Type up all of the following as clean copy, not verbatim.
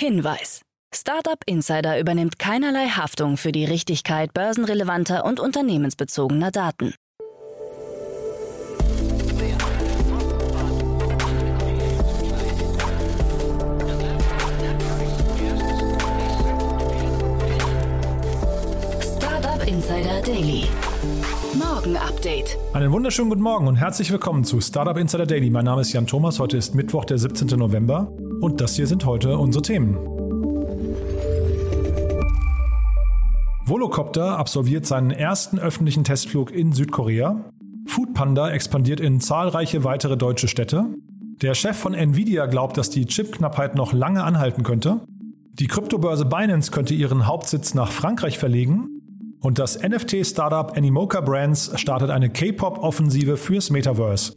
Hinweis: Startup Insider übernimmt keinerlei Haftung für die Richtigkeit börsenrelevanter und unternehmensbezogener Daten. Startup Insider Daily Morgen-Update. Einen wunderschönen guten Morgen und herzlich willkommen zu Startup Insider Daily. Mein Name ist Jan Thomas, heute ist Mittwoch, der 17. November und das hier sind heute unsere Themen. Volocopter absolviert seinen ersten öffentlichen Testflug in Südkorea. Foodpanda expandiert in zahlreiche weitere deutsche Städte. Der Chef von Nvidia glaubt, dass die Chipknappheit noch lange anhalten könnte. Die Kryptobörse Binance könnte ihren Hauptsitz nach Frankreich verlegen. Und das NFT-Startup Animoca Brands startet eine K-Pop-Offensive fürs Metaverse.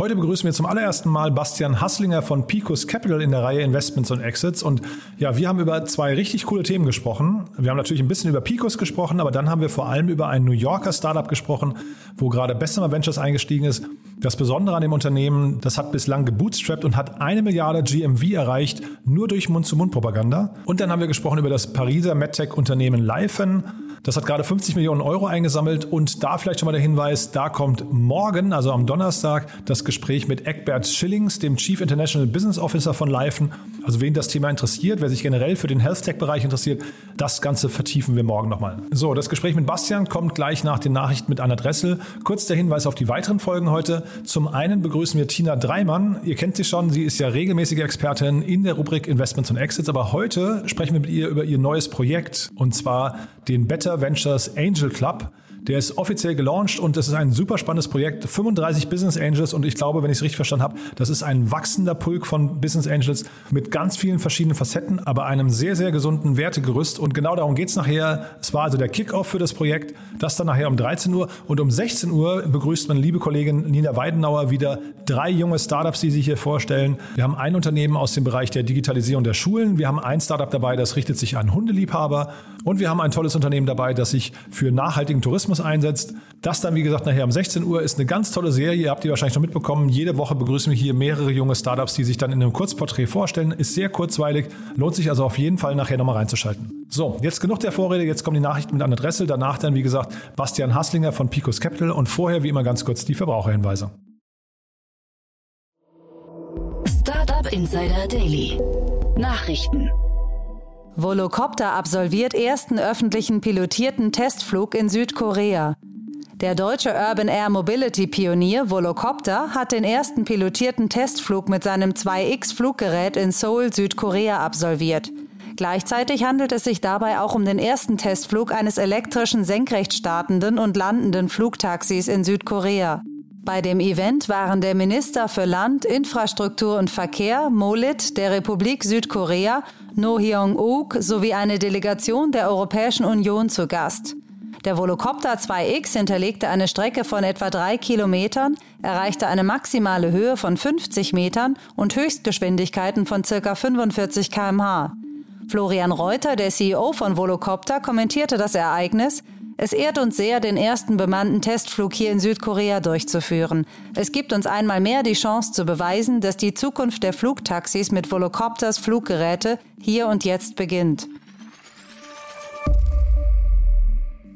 Heute begrüßen wir zum allerersten Mal Bastian Hasslinger von Picus Capital in der Reihe Investments und Exits. Und ja, wir haben über zwei richtig coole Themen gesprochen. Wir haben natürlich ein bisschen über Picus gesprochen, aber dann haben wir vor allem über ein New Yorker Startup gesprochen, wo gerade Bessemer Ventures eingestiegen ist. Das Besondere an dem Unternehmen, das hat bislang gebootstrapped und hat 1 Milliarde GMV erreicht, nur durch Mund-zu-Mund-Propaganda. Und dann haben wir gesprochen über das Pariser MedTech-Unternehmen Lifen. Das hat gerade 50 Millionen Euro eingesammelt und da vielleicht schon mal der Hinweis, da kommt morgen, also am Donnerstag, das Gespräch mit Eckbert Schillings, dem Chief International Business Officer von Lifen. Also wen das Thema interessiert, wer sich generell für den Health-Tech-Bereich interessiert, das Ganze vertiefen wir morgen nochmal. So, das Gespräch mit Bastian kommt gleich nach den Nachrichten mit Anna Dressel. Kurz der Hinweis auf die weiteren Folgen heute. Zum einen begrüßen wir Tina Dreimann. Ihr kennt sie schon, sie ist ja regelmäßige Expertin in der Rubrik Investments und Exits, aber heute sprechen wir mit ihr über ihr neues Projekt und zwar den Better Ventures Angel Club. Der ist offiziell gelauncht und das ist ein super spannendes Projekt. 35 Business Angels und ich glaube, wenn ich es richtig verstanden habe, das ist ein wachsender Pulk von Business Angels mit ganz vielen verschiedenen Facetten, aber einem sehr, sehr gesunden Wertegerüst. Und genau darum geht es nachher. Es war also der Kickoff für das Projekt. Das dann nachher um 13 Uhr und um 16 Uhr begrüßt meine liebe Kollegin Nina Weidenauer wieder 3 junge Startups, die sich hier vorstellen. Wir haben ein Unternehmen aus dem Bereich der Digitalisierung der Schulen. Wir haben ein Startup dabei, das richtet sich an Hundeliebhaber. Und wir haben ein tolles Unternehmen dabei, das sich für nachhaltigen Tourismus einsetzt. Das dann, wie gesagt, nachher um 16 Uhr ist eine ganz tolle Serie. Ihr habt die wahrscheinlich schon mitbekommen. Jede Woche begrüßen wir hier mehrere junge Startups, die sich dann in einem Kurzporträt vorstellen. Ist sehr kurzweilig. Lohnt sich also auf jeden Fall nachher nochmal reinzuschalten. So, jetzt genug der Vorrede. Jetzt kommen die Nachrichten mit Anne Dressel. Danach dann, wie gesagt, Bastian Hasslinger von Picus Capital und vorher, wie immer, ganz kurz die Verbraucherhinweise. Startup Insider Daily. Nachrichten. Volocopter absolviert ersten öffentlichen pilotierten Testflug in Südkorea. Der deutsche Urban Air Mobility Pionier Volocopter hat den ersten pilotierten Testflug mit seinem 2X-Fluggerät in Seoul, Südkorea absolviert. Gleichzeitig handelt es sich dabei auch um den ersten Testflug eines elektrischen senkrecht startenden und landenden Flugtaxis in Südkorea. Bei dem Event waren der Minister für Land, Infrastruktur und Verkehr, Molit, der Republik Südkorea, Nohyeong-Uk sowie eine Delegation der Europäischen Union zu Gast. Der Volocopter 2X hinterlegte eine Strecke von etwa 3 Kilometern, erreichte eine maximale Höhe von 50 Metern und Höchstgeschwindigkeiten von ca. 45 km/h. Florian Reuter, der CEO von Volocopter, kommentierte das Ereignis: Es ehrt uns sehr, den ersten bemannten Testflug hier in Südkorea durchzuführen. Es gibt uns einmal mehr die Chance zu beweisen, dass die Zukunft der Flugtaxis mit Volocopters Fluggeräte hier und jetzt beginnt.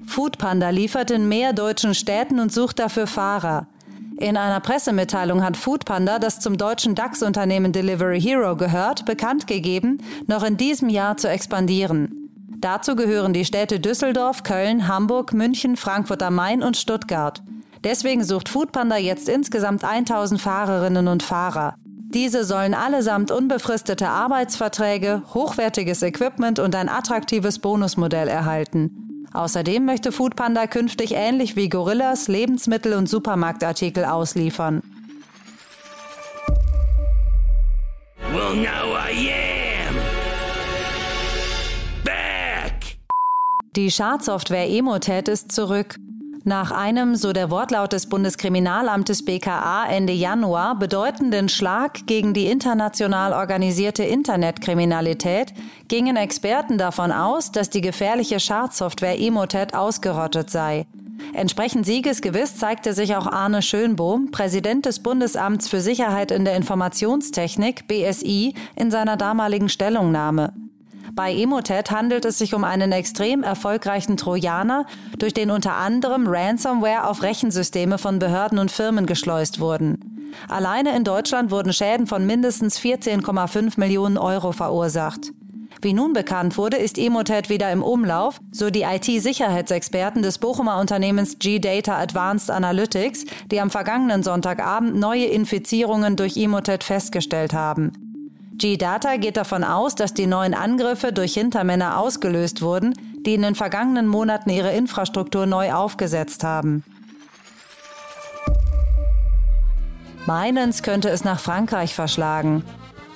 Foodpanda liefert in mehr deutschen Städten und sucht dafür Fahrer. In einer Pressemitteilung hat Foodpanda, das zum deutschen DAX-Unternehmen Delivery Hero gehört, bekannt gegeben, noch in diesem Jahr zu expandieren. Dazu gehören die Städte Düsseldorf, Köln, Hamburg, München, Frankfurt am Main und Stuttgart. Deswegen sucht Foodpanda jetzt insgesamt 1000 Fahrerinnen und Fahrer. Diese sollen allesamt unbefristete Arbeitsverträge, hochwertiges Equipment und ein attraktives Bonusmodell erhalten. Außerdem möchte Foodpanda künftig ähnlich wie Gorillas Lebensmittel und Supermarktartikel ausliefern. Well, now I am. Die Schadsoftware Emotet ist zurück. Nach einem, so der Wortlaut des Bundeskriminalamtes BKA Ende Januar, bedeutenden Schlag gegen die international organisierte Internetkriminalität gingen Experten davon aus, dass die gefährliche Schadsoftware Emotet ausgerottet sei. Entsprechend siegesgewiss zeigte sich auch Arne Schönbohm, Präsident des Bundesamts für Sicherheit in der Informationstechnik, BSI, in seiner damaligen Stellungnahme. Bei Emotet handelt es sich um einen extrem erfolgreichen Trojaner, durch den unter anderem Ransomware auf Rechensysteme von Behörden und Firmen geschleust wurden. Alleine in Deutschland wurden Schäden von mindestens 14,5 Millionen € verursacht. Wie nun bekannt wurde, ist Emotet wieder im Umlauf, so die IT-Sicherheitsexperten des Bochumer Unternehmens G-Data Advanced Analytics, die am vergangenen Sonntagabend neue Infizierungen durch Emotet festgestellt haben. G-Data geht davon aus, dass die neuen Angriffe durch Hintermänner ausgelöst wurden, die in den vergangenen Monaten ihre Infrastruktur neu aufgesetzt haben. Binance könnte es nach Frankreich verschlagen.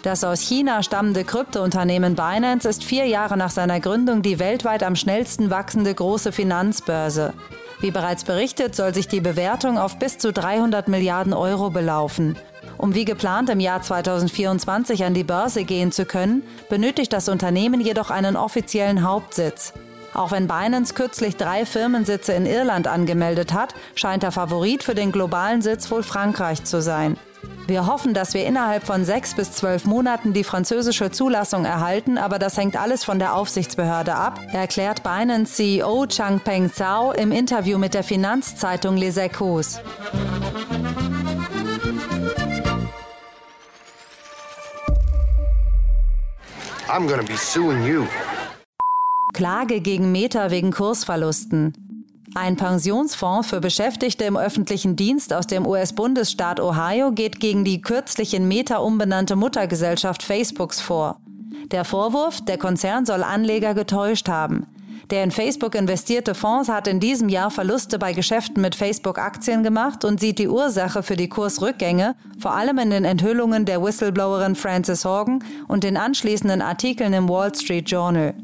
Das aus China stammende Kryptounternehmen Binance ist 4 Jahre nach seiner Gründung die weltweit am schnellsten wachsende große Finanzbörse. Wie bereits berichtet, soll sich die Bewertung auf bis zu 300 Milliarden € belaufen. Um wie geplant im Jahr 2024 an die Börse gehen zu können, benötigt das Unternehmen jedoch einen offiziellen Hauptsitz. Auch wenn Binance kürzlich 3 Firmensitze in Irland angemeldet hat, scheint der Favorit für den globalen Sitz wohl Frankreich zu sein. Wir hoffen, dass wir innerhalb von 6 bis 12 Monaten die französische Zulassung erhalten, aber das hängt alles von der Aufsichtsbehörde ab, erklärt Binance-CEO Changpeng Zhao im Interview mit der Finanzzeitung Les Echos. I'm gonna be suing you. Klage gegen Meta wegen Kursverlusten. Ein Pensionsfonds für Beschäftigte im öffentlichen Dienst aus dem US-Bundesstaat Ohio geht gegen die kürzlich in Meta umbenannte Muttergesellschaft Facebooks vor. Der Vorwurf, der Konzern soll Anleger getäuscht haben. Der in Facebook investierte Fonds hat in diesem Jahr Verluste bei Geschäften mit Facebook-Aktien gemacht und sieht die Ursache für die Kursrückgänge vor allem in den Enthüllungen der Whistleblowerin Frances Haugen und den anschließenden Artikeln im Wall Street Journal.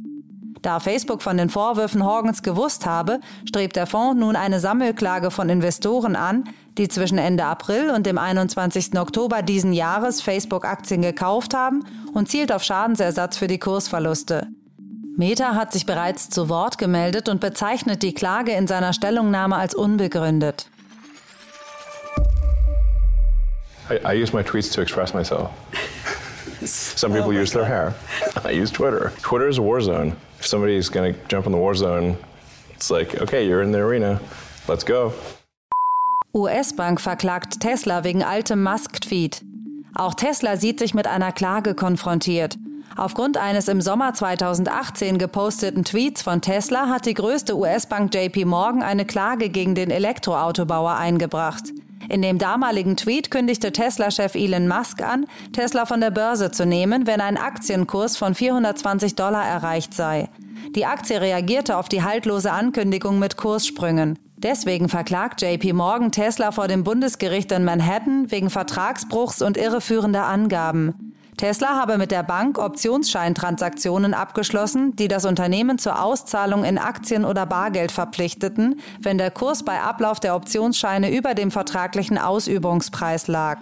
Da Facebook von den Vorwürfen Haugens gewusst habe, strebt der Fonds nun eine Sammelklage von Investoren an, die zwischen Ende April und dem 21. Oktober diesen Jahres Facebook-Aktien gekauft haben und zielt auf Schadensersatz für die Kursverluste. Meta hat sich bereits zu Wort gemeldet und bezeichnet die Klage in seiner Stellungnahme als unbegründet. I use my tweets to express myself. Some people use their hair. I use Twitter. Twitter is a war zone. If somebody's gonna jump in the war zone, it's like, okay, you're in the arena. Let's go. US-Bank verklagt Tesla wegen altem Musk-Tweet. Auch Tesla sieht sich mit einer Klage konfrontiert. Aufgrund eines im Sommer 2018 geposteten Tweets von Tesla hat die größte US-Bank JP Morgan eine Klage gegen den Elektroautobauer eingebracht. In dem damaligen Tweet kündigte Tesla-Chef Elon Musk an, Tesla von der Börse zu nehmen, wenn ein Aktienkurs von $420 erreicht sei. Die Aktie reagierte auf die haltlose Ankündigung mit Kurssprüngen. Deswegen verklagt JP Morgan Tesla vor dem Bundesgericht in Manhattan wegen Vertragsbruchs und irreführender Angaben. Tesla habe mit der Bank Optionsscheintransaktionen abgeschlossen, die das Unternehmen zur Auszahlung in Aktien oder Bargeld verpflichteten, wenn der Kurs bei Ablauf der Optionsscheine über dem vertraglichen Ausübungspreis lag.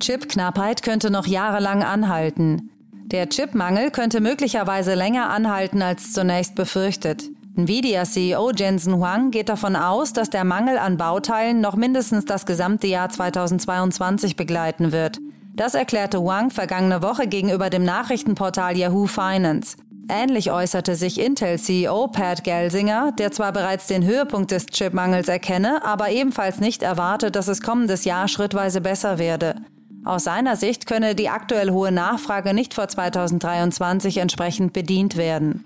Chipknappheit könnte noch jahrelang anhalten. Der Chipmangel könnte möglicherweise länger anhalten als zunächst befürchtet. Nvidia-CEO Jensen Huang geht davon aus, dass der Mangel an Bauteilen noch mindestens das gesamte Jahr 2022 begleiten wird. Das erklärte Huang vergangene Woche gegenüber dem Nachrichtenportal Yahoo Finance. Ähnlich äußerte sich Intel-CEO Pat Gelsinger, der zwar bereits den Höhepunkt des Chipmangels erkenne, aber ebenfalls nicht erwartet, dass es kommendes Jahr schrittweise besser werde. Aus seiner Sicht könne die aktuell hohe Nachfrage nicht vor 2023 entsprechend bedient werden.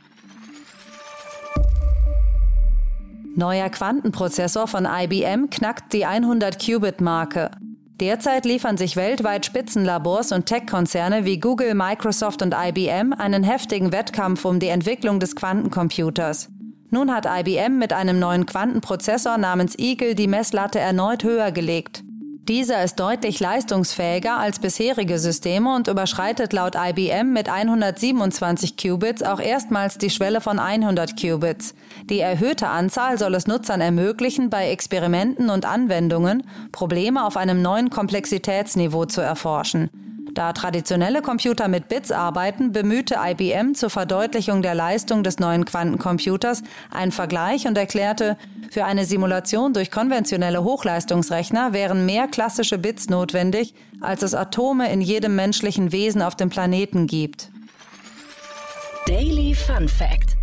Neuer Quantenprozessor von IBM knackt die 100-Qubit-Marke. Derzeit liefern sich weltweit Spitzenlabors und Tech-Konzerne wie Google, Microsoft und IBM einen heftigen Wettkampf um die Entwicklung des Quantencomputers. Nun hat IBM mit einem neuen Quantenprozessor namens Eagle die Messlatte erneut höher gelegt. Dieser ist deutlich leistungsfähiger als bisherige Systeme und überschreitet laut IBM mit 127 Qubits auch erstmals die Schwelle von 100 Qubits. Die erhöhte Anzahl soll es Nutzern ermöglichen, bei Experimenten und Anwendungen Probleme auf einem neuen Komplexitätsniveau zu erforschen. Da traditionelle Computer mit Bits arbeiten, bemühte IBM zur Verdeutlichung der Leistung des neuen Quantencomputers einen Vergleich und erklärte, für eine Simulation durch konventionelle Hochleistungsrechner wären mehr klassische Bits notwendig, als es Atome in jedem menschlichen Wesen auf dem Planeten gibt. Daily Fun Fact: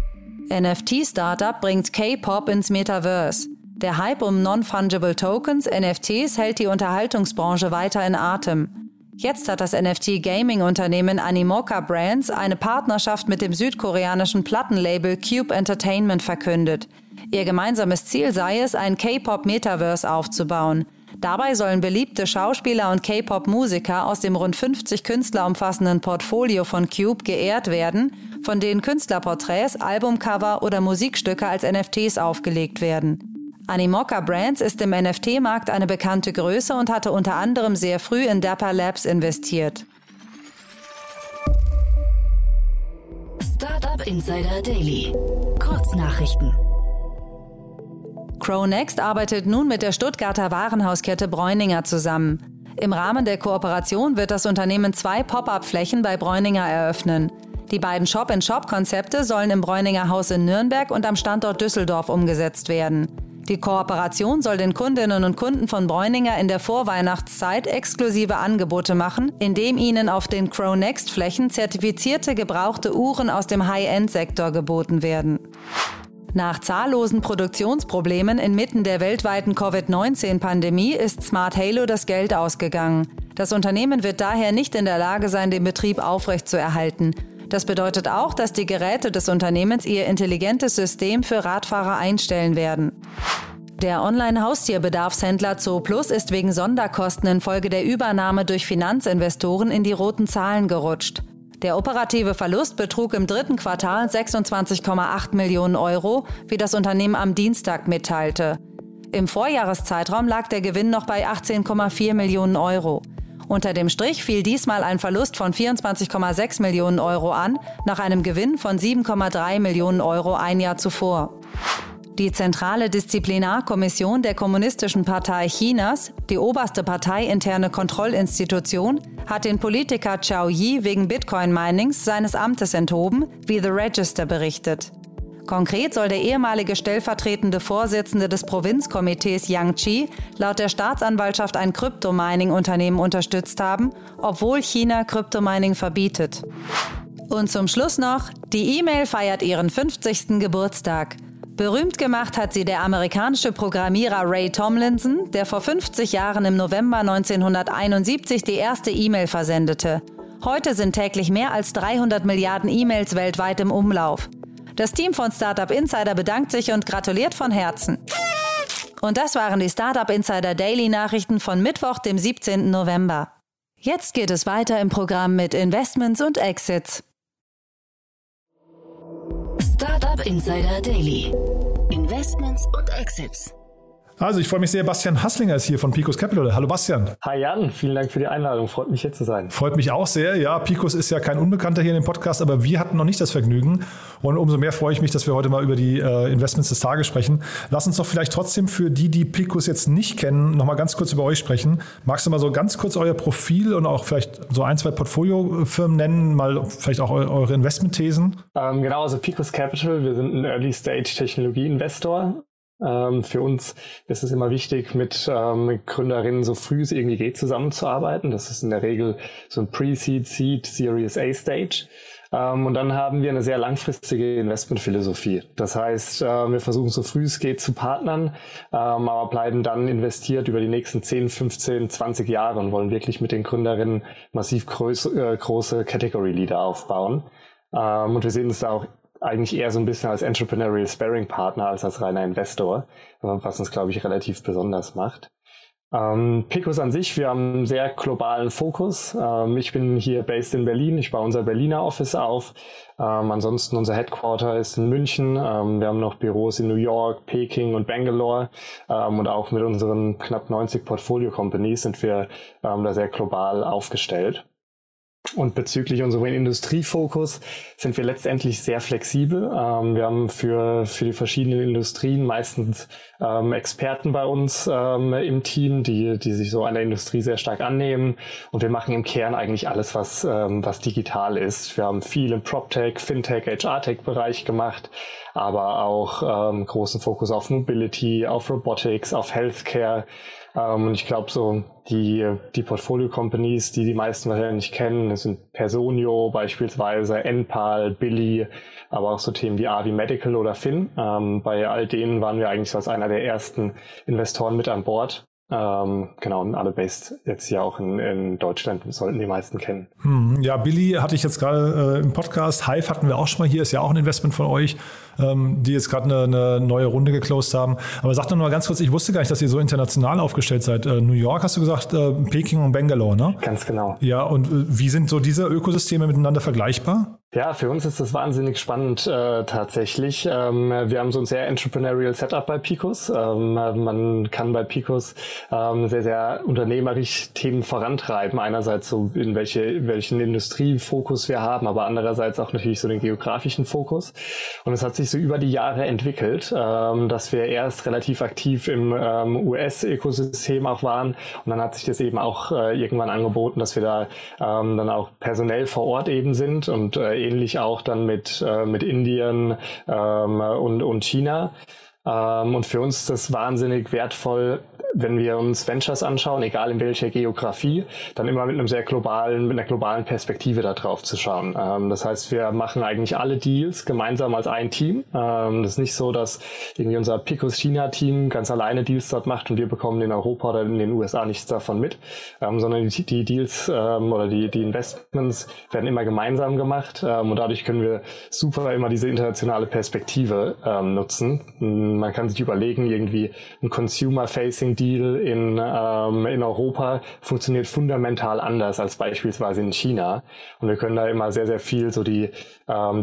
NFT-Startup bringt K-Pop ins Metaverse. Der Hype um Non-Fungible Tokens, NFTs, hält die Unterhaltungsbranche weiter in Atem. Jetzt hat das NFT-Gaming-Unternehmen Animoca Brands eine Partnerschaft mit dem südkoreanischen Plattenlabel Cube Entertainment verkündet. Ihr gemeinsames Ziel sei es, ein K-Pop-Metaverse aufzubauen. Dabei sollen beliebte Schauspieler und K-Pop-Musiker aus dem rund 50 Künstler umfassenden Portfolio von Cube geehrt werden, von denen Künstlerporträts, Albumcover oder Musikstücke als NFTs aufgelegt werden. Animoca Brands ist im NFT-Markt eine bekannte Größe und hatte unter anderem sehr früh in Dapper Labs investiert. Startup Insider Daily. Kurznachrichten. Cronext arbeitet nun mit der Stuttgarter Warenhauskette Breuninger zusammen. Im Rahmen der Kooperation wird das Unternehmen 2 Pop-up-Flächen bei Breuninger eröffnen. Die beiden Shop-in-Shop-Konzepte sollen im Breuninger Haus in Nürnberg und am Standort Düsseldorf umgesetzt werden. Die Kooperation soll den Kundinnen und Kunden von Breuninger in der Vorweihnachtszeit exklusive Angebote machen, indem ihnen auf den Cronext-Flächen zertifizierte gebrauchte Uhren aus dem High-End-Sektor geboten werden. Nach zahllosen Produktionsproblemen inmitten der weltweiten Covid-19-Pandemie ist Smart Halo das Geld ausgegangen. Das Unternehmen wird daher nicht in der Lage sein, den Betrieb aufrechtzuerhalten. Das bedeutet auch, dass die Geräte des Unternehmens ihr intelligentes System für Radfahrer einstellen werden. Der Online-Haustierbedarfshändler zooplus ist wegen Sonderkosten infolge der Übernahme durch Finanzinvestoren in die roten Zahlen gerutscht. Der operative Verlust betrug im dritten Quartal 26,8 Millionen Euro, wie das Unternehmen am Dienstag mitteilte. Im Vorjahreszeitraum lag der Gewinn noch bei 18,4 Millionen Euro. Unter dem Strich fiel diesmal ein Verlust von 24,6 Millionen Euro an, nach einem Gewinn von 7,3 Millionen Euro ein Jahr zuvor. Die Zentrale Disziplinarkommission der Kommunistischen Partei Chinas, die oberste parteiinterne Kontrollinstitution, hat den Politiker Zhao Yi wegen Bitcoin-Minings seines Amtes enthoben, wie The Register berichtet. Konkret soll der ehemalige stellvertretende Vorsitzende des Provinzkomitees Yang Qi laut der Staatsanwaltschaft ein Kryptomining-Unternehmen unterstützt haben, obwohl China Kryptomining verbietet. Und zum Schluss noch, die E-Mail feiert ihren 50. Geburtstag. Berühmt gemacht hat sie der amerikanische Programmierer Ray Tomlinson, der vor 50 Jahren im November 1971 die erste E-Mail versendete. Heute sind täglich mehr als 300 Milliarden E-Mails weltweit im Umlauf. Das Team von Startup Insider bedankt sich und gratuliert von Herzen. Und das waren die Startup Insider Daily Nachrichten von Mittwoch, dem 17. November. Jetzt geht es weiter im Programm mit Investments und Exits. Startup Insider Daily. Investments und Exits. Also ich freue mich sehr, Bastian Hasslinger ist hier von Picus Capital. Hallo Bastian. Hi Jan, vielen Dank für die Einladung. Freut mich hier zu sein. Freut mich auch sehr. Ja, Picus ist ja kein Unbekannter hier in dem Podcast, aber wir hatten noch nicht das Vergnügen. Und umso mehr freue ich mich, dass wir heute mal über die Investments des Tages sprechen. Lass uns doch vielleicht trotzdem für die, die Picus jetzt nicht kennen, nochmal ganz kurz über euch sprechen. Magst du mal so ganz kurz euer Profil und auch vielleicht so ein, zwei Portfoliofirmen nennen, mal vielleicht auch eure Investmentthesen? Genau, also Picus Capital, wir sind ein Early-Stage-Technologie-Investor. Für uns ist es immer wichtig, mit Gründerinnen so früh es irgendwie geht zusammenzuarbeiten. Das ist in der Regel so ein Pre-Seed, Seed, Series A Stage. Und dann haben wir eine sehr langfristige Investmentphilosophie. Das heißt, wir versuchen so früh es geht zu partnern, aber bleiben dann investiert über die nächsten 10, 15, 20 Jahre und wollen wirklich mit den Gründerinnen massiv große Category Leader aufbauen. Und wir sehen es da auch eigentlich eher so ein bisschen als Entrepreneurial Sparring Partner als als reiner Investor, was uns, glaube ich, relativ besonders macht. Picus an sich, wir haben einen sehr globalen Fokus. Ich bin hier based in Berlin, ich baue unser Berliner Office auf. Ansonsten unser Headquarter ist in München. Wir haben noch Büros in New York, Peking und Bangalore. Und auch mit unseren knapp 90 Portfolio Companies sind wir da sehr global aufgestellt. Und bezüglich unserem Industriefokus sind wir letztendlich sehr flexibel. Wir haben für die verschiedenen Industrien meistens Experten bei uns im Team, die sich so an der Industrie sehr stark annehmen. Und wir machen im Kern eigentlich alles, was digital ist. Wir haben viel im PropTech, FinTech, HR-Tech-Bereich gemacht, aber auch großen Fokus auf Mobility, auf Robotics, auf Healthcare. Und ich glaube, so die Portfolio-Companies, die meisten wahrscheinlich kennen, das sind Personio beispielsweise, Enpal, Billy, aber auch so Themen wie Avi Medical oder Finn. Bei all denen waren wir eigentlich so als einer der ersten Investoren mit an Bord. Genau, und alle based jetzt ja auch in Deutschland, sollten die meisten kennen. Ja, Billy hatte ich jetzt gerade im Podcast, Hive hatten wir auch schon mal hier, ist ja auch ein Investment von euch, die jetzt gerade eine neue Runde geclosed haben. Aber sag doch mal ganz kurz, ich wusste gar nicht, dass ihr so international aufgestellt seid. New York hast du gesagt, Peking und Bangalore, ne? Ganz genau. Ja, und wie sind so diese Ökosysteme miteinander vergleichbar? Ja, für uns ist das wahnsinnig spannend tatsächlich. Wir haben so ein sehr entrepreneurial Setup bei Picus. Man kann bei Picus sehr, sehr unternehmerisch Themen vorantreiben. Einerseits so in welchen Industriefokus wir haben, aber andererseits auch natürlich so den geografischen Fokus. Und es hat sich so über die Jahre entwickelt, dass wir erst relativ aktiv im US-Ökosystem auch waren. Und dann hat sich das eben auch irgendwann angeboten, dass wir da dann auch personell vor Ort eben sind und ähnlich auch dann mit Indien und China. Und für uns ist das wahnsinnig wertvoll, wenn wir uns Ventures anschauen, egal in welcher Geografie, dann immer mit einer globalen Perspektive da drauf zu schauen. Das heißt, wir machen eigentlich alle Deals gemeinsam als ein Team. Das ist nicht so, dass irgendwie unser Picus China-Team ganz alleine Deals dort macht und wir bekommen in Europa oder in den USA nichts davon mit, sondern die Deals oder die Investments werden immer gemeinsam gemacht und dadurch können wir super immer diese internationale Perspektive nutzen. Man kann sich überlegen, irgendwie ein Consumer-Facing-Deal in Europa funktioniert fundamental anders als beispielsweise in China. Und wir können da immer sehr, sehr viel so die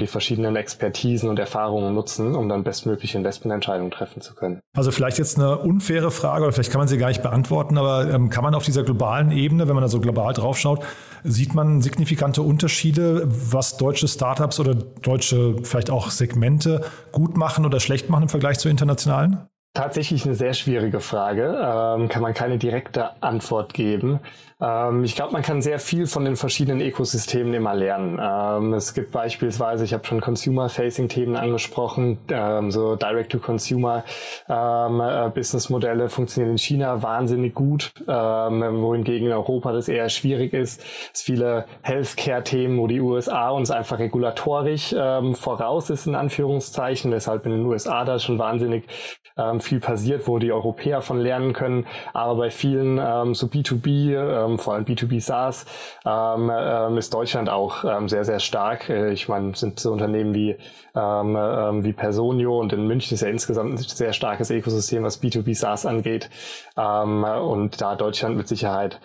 verschiedenen Expertisen und Erfahrungen nutzen, um dann bestmögliche Investmententscheidungen treffen zu können. Also vielleicht jetzt eine unfaire Frage, oder vielleicht kann man sie gar nicht beantworten, aber kann man auf dieser globalen Ebene, wenn man da so global drauf schaut, sieht man signifikante Unterschiede, was deutsche Startups oder deutsche vielleicht auch Segmente gut machen oder schlecht machen im Vergleich zu internationalen? Tatsächlich eine sehr schwierige Frage, kann man keine direkte Antwort geben. Ich glaube, man kann sehr viel von den verschiedenen Ökosystemen immer lernen. Es gibt beispielsweise, ich habe schon Consumer-Facing-Themen angesprochen, so Direct-to-Consumer Businessmodelle funktionieren in China wahnsinnig gut, wohingegen in Europa das eher schwierig ist. Es gibt viele Healthcare-Themen, wo die USA uns einfach regulatorisch voraus ist, in Anführungszeichen, weshalb in den USA da schon wahnsinnig viel passiert, wo die Europäer von lernen können, aber bei vielen so B2B, vor allem B2B SaaS, ist Deutschland auch sehr, sehr stark. Ich meine, sind so Unternehmen wie Personio und in München ist ja insgesamt ein sehr starkes Ökosystem, was B2B SaaS angeht, und da Deutschland mit Sicherheit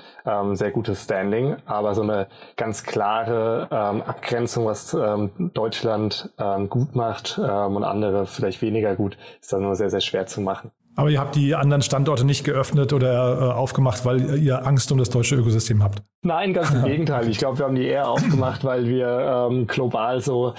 sehr gutes Standing, aber so eine ganz klare Abgrenzung, was Deutschland gut macht und andere vielleicht weniger gut, ist dann nur sehr, sehr schwer zu machen. Aber ihr habt die anderen Standorte nicht geöffnet oder aufgemacht, weil ihr Angst um das deutsche Ökosystem habt? Nein, ganz im Gegenteil. Ich glaube, wir haben die eher aufgemacht, weil wir global so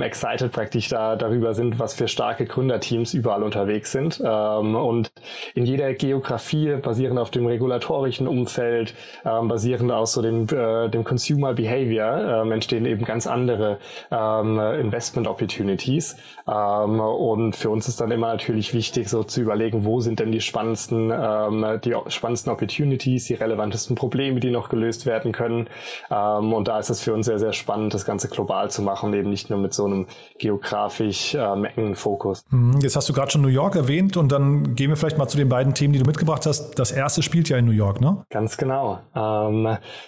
excited praktisch darüber sind, was für starke Gründerteams überall unterwegs sind. Und in jeder Geografie, basierend auf dem regulatorischen Umfeld, basierend aus so dem Consumer Behavior, entstehen eben ganz andere Investment Opportunities. Und für uns ist dann immer natürlich wichtig, so zu überlegen, wo sind denn die spannendsten Opportunities, die relevantesten Probleme, die noch gelöst werden können. Und da ist es für uns sehr, sehr spannend, das Ganze global zu machen und eben nicht nur mit so einem geografisch engen Fokus. Jetzt hast du gerade schon New York erwähnt und dann gehen wir vielleicht mal zu den beiden Themen, die du mitgebracht hast. Das erste spielt ja in New York, ne? Ganz genau.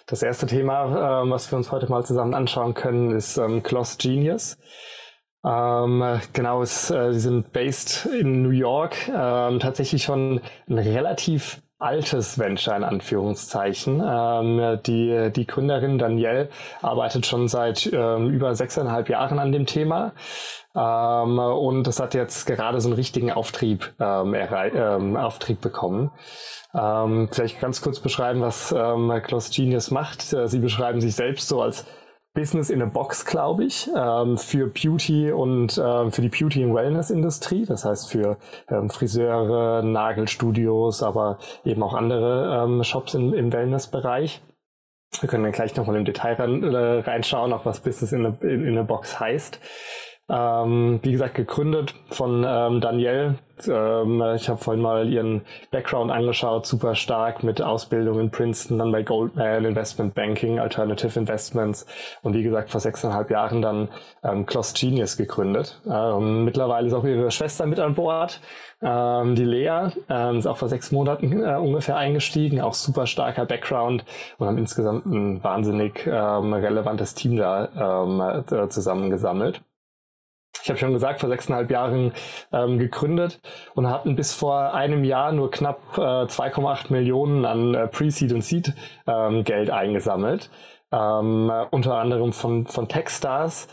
Das erste Thema, was wir uns heute mal zusammen anschauen können, ist GlossGenius. Genau, sie sind based in New York, tatsächlich schon ein relativ altes Venture in Anführungszeichen. Die Gründerin Danielle arbeitet schon seit über 6,5 Jahren an dem Thema. Und das hat jetzt gerade so einen richtigen Auftrieb bekommen. Vielleicht ganz kurz beschreiben, was GlossGenius macht. Sie beschreiben sich selbst so als Business in a Box, glaube ich, für Beauty und für die Beauty- und Wellness-Industrie, das heißt für Friseure, Nagelstudios, aber eben auch andere Shops im Wellness-Bereich. Wir können dann gleich nochmal im Detail reinschauen, auch was Business in a Box heißt. Wie gesagt, gegründet von Danielle. Ich habe vorhin mal ihren Background angeschaut, super stark mit Ausbildung in Princeton, dann bei Goldman, Investment Banking, Alternative Investments und wie gesagt vor 6,5 Jahren dann GlossGenius gegründet. Mittlerweile ist auch ihre Schwester mit an Bord, die Lea, ist auch vor 6 Monaten ungefähr eingestiegen, auch super starker Background und haben insgesamt ein wahnsinnig relevantes Team da zusammengesammelt. Ich habe schon gesagt, vor 6,5 Jahren gegründet und hatten bis vor einem Jahr nur knapp 2,8 Millionen an Pre-Seed und Seed Geld eingesammelt, unter anderem von Techstars,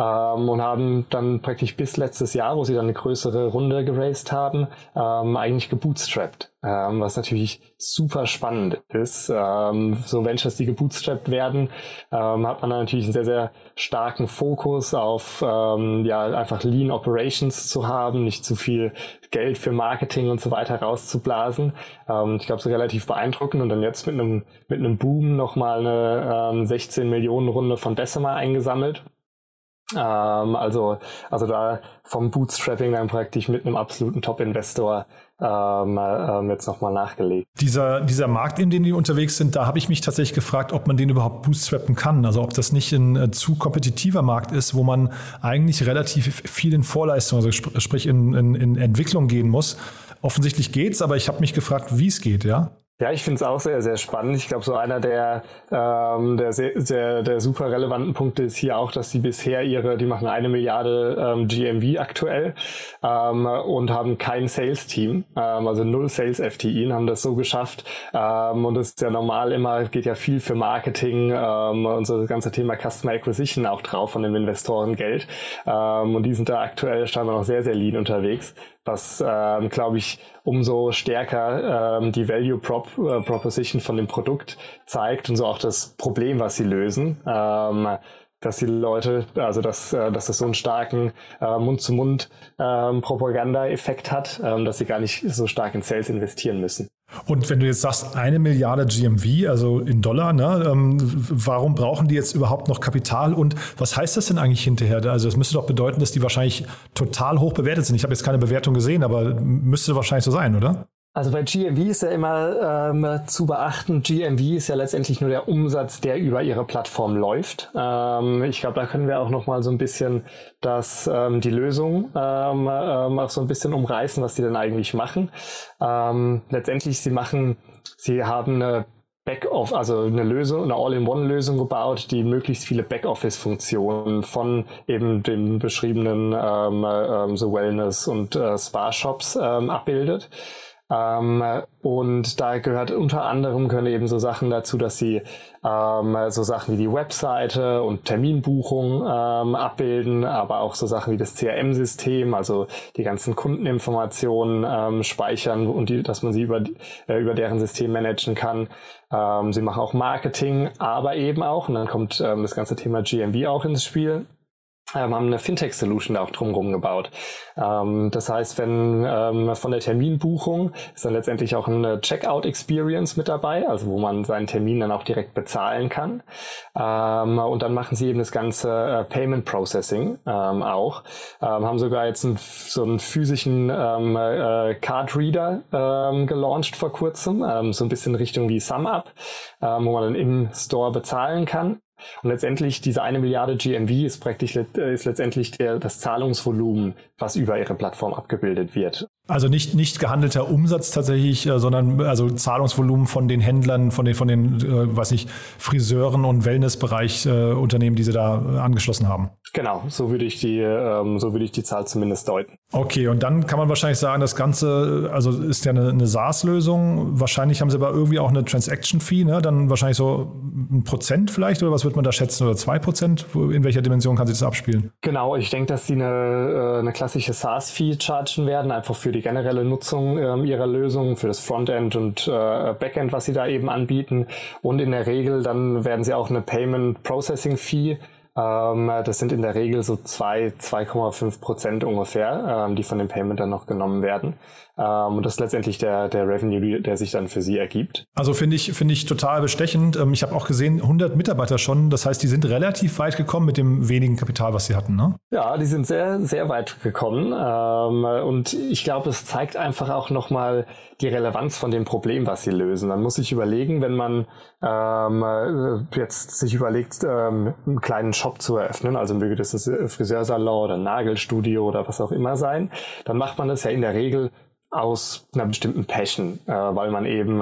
und haben dann praktisch bis letztes Jahr, wo sie dann eine größere Runde geraced haben, eigentlich gebootstrapped, was natürlich super spannend ist. So Ventures, die gebootstrapped werden, hat man natürlich einen sehr, sehr starken Fokus auf einfach Lean Operations zu haben, nicht zu viel Geld für Marketing und so weiter rauszublasen. Ich glaube, so relativ beeindruckend. Und dann jetzt mit einem Boom nochmal eine 16 Millionen Runde von Bessemer eingesammelt. Also da vom Bootstrapping dann praktisch mit einem absoluten Top-Investor jetzt nochmal nachgelegt. Dieser Markt, in dem die unterwegs sind, da habe ich mich tatsächlich gefragt, ob man den überhaupt bootstrappen kann. Also ob das nicht ein zu kompetitiver Markt ist, wo man eigentlich relativ viel in Vorleistung, also sprich in Entwicklung gehen muss. Offensichtlich geht's, aber ich habe mich gefragt, wie es geht, ja? Ja, ich finde es auch sehr, sehr spannend. Ich glaube, so einer der super relevanten Punkte ist hier auch, dass sie bisher die machen 1 Milliarde GMV aktuell und haben kein Sales-Team, also 0 Sales-FTI und haben das so geschafft. Und das ist ja normal immer, geht ja viel für Marketing und so das ganze Thema Customer Acquisition auch drauf von dem Investorengeld. Und die sind da aktuell scheinbar noch sehr, sehr lean unterwegs, was, glaube ich, umso stärker die Value Proposition von dem Produkt zeigt und so auch das Problem, was sie lösen, dass die Leute, also dass das so einen starken Mund-zu-Mund Propaganda-Effekt hat, dass sie gar nicht so stark in Sales investieren müssen. Und wenn du jetzt sagst, 1 Milliarde GMV, also in Dollar, ne, warum brauchen die jetzt überhaupt noch Kapital und was heißt das denn eigentlich hinterher? Also das müsste doch bedeuten, dass die wahrscheinlich total hoch bewertet sind. Ich habe jetzt keine Bewertung gesehen, aber müsste wahrscheinlich so sein, oder? Also bei GMV ist ja immer zu beachten, GMV ist ja letztendlich nur der Umsatz, der über ihre Plattform läuft. Ich glaube, da können wir auch nochmal so ein bisschen die Lösung auch so ein bisschen umreißen, was die denn eigentlich machen. Letztendlich, sie haben eine Backoffice, also eine Lösung, eine All-in-One-Lösung gebaut, die möglichst viele Backoffice-Funktionen von eben dem beschriebenen so Wellness- und Spa-Shops abbildet. Und da gehört unter anderem können eben so Sachen dazu, dass sie so Sachen wie die Webseite und Terminbuchung abbilden, aber auch so Sachen wie das CRM-System, also die ganzen Kundeninformationen speichern und dass man sie über deren System managen kann. Sie machen auch Marketing, aber eben auch, und dann kommt das ganze Thema GMV auch ins Spiel, haben eine Fintech-Solution da auch drumherum gebaut. Das heißt, wenn von der Terminbuchung ist dann letztendlich auch eine Checkout-Experience mit dabei, also wo man seinen Termin dann auch direkt bezahlen kann. Und dann machen sie eben das ganze Payment-Processing auch. Haben sogar jetzt so einen physischen Card-Reader gelauncht vor kurzem, so ein bisschen Richtung wie SumUp, wo man dann im Store bezahlen kann. Und letztendlich diese 1 Milliarde GMV ist letztendlich das Zahlungsvolumen, was über ihre Plattform abgebildet wird. Also nicht gehandelter Umsatz tatsächlich, sondern also Zahlungsvolumen von den Händlern, von den weiß nicht, Friseuren und Wellnessbereich Unternehmen, die sie da angeschlossen haben. Genau, so würde ich die Zahl zumindest deuten. Okay, und dann kann man wahrscheinlich sagen, das Ganze, also ist ja eine SaaS-Lösung. Wahrscheinlich haben sie aber irgendwie auch eine Transaction-Fee, ne? Dann wahrscheinlich so 1% vielleicht, oder was wird man da schätzen, oder 2%? In welcher Dimension kann sich das abspielen? Genau, ich denke, dass sie eine klassische SaaS-Fee chargen werden, einfach für die generelle Nutzung ihrer Lösung, für das Frontend und Backend, was sie da eben anbieten. Und in der Regel dann werden sie auch eine Payment Processing Fee, das sind in der Regel so 2,5% ungefähr, die von dem Payment dann noch genommen werden. Und das ist letztendlich der Revenue, der sich dann für sie ergibt. Also finde ich total bestechend. Ich habe auch gesehen, 100 Mitarbeiter schon. Das heißt, die sind relativ weit gekommen mit dem wenigen Kapital, was sie hatten, ne? Ja, die sind sehr, sehr weit gekommen. Und ich glaube, es zeigt einfach auch nochmal die Relevanz von dem Problem, was sie lösen. Man muss sich überlegen, wenn man jetzt sich überlegt, einen kleinen Shop zu eröffnen, also möge das ein Friseursalon oder ein Nagelstudio oder was auch immer sein, dann macht man das ja in der Regel aus einer bestimmten Passion, weil man eben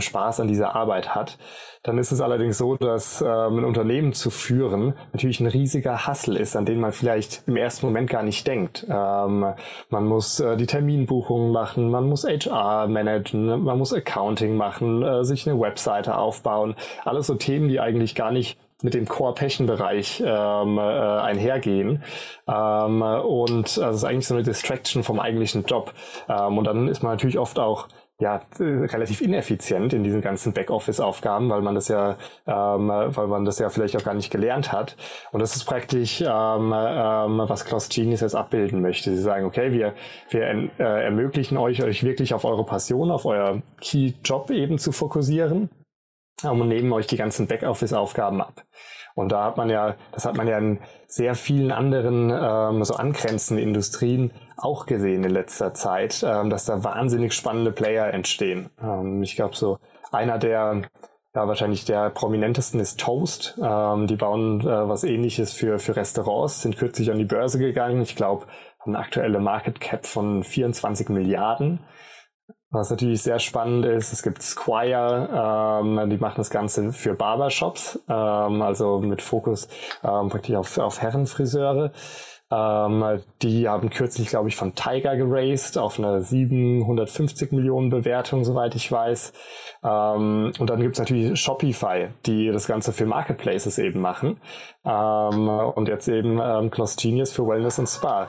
Spaß an dieser Arbeit hat. Dann ist es allerdings so, dass ein Unternehmen zu führen natürlich ein riesiger Hustle ist, an den man vielleicht im ersten Moment gar nicht denkt. Man muss die Terminbuchungen machen, man muss HR managen, man muss Accounting machen, sich eine Webseite aufbauen. Alles so Themen, die eigentlich gar nicht mit dem Core-Passion-Bereich einhergehen. Und also es ist eigentlich so eine Distraction vom eigentlichen Job. Und dann ist man natürlich oft auch relativ ineffizient in diesen ganzen Backoffice-Aufgaben, weil man das ja vielleicht auch gar nicht gelernt hat. Und das ist praktisch, was GlossGenius jetzt abbilden möchte. Sie sagen, okay, wir ermöglichen euch wirklich auf eure Passion, auf euer Key-Job eben zu fokussieren, und nehmen euch die ganzen Backoffice-Aufgaben ab. Und da hat man ja in sehr vielen anderen so angrenzenden Industrien auch gesehen in letzter Zeit, dass da wahnsinnig spannende Player entstehen. Ich glaube, so einer der prominentesten ist Toast. Die bauen was Ähnliches für Restaurants, sind kürzlich an die Börse gegangen. Ich glaube, haben eine aktuelle Market Cap von 24 Milliarden. Was natürlich sehr spannend ist, es gibt Squire, die machen das Ganze für Barbershops, also mit Fokus praktisch auf Herrenfriseure. Die haben kürzlich, glaube ich, von Tiger geraced auf eine 750 Millionen Bewertung, soweit ich weiß. Und dann gibt's natürlich Shopify, die das Ganze für Marketplaces eben machen. Und jetzt eben GlossGenius für Wellness und Spa.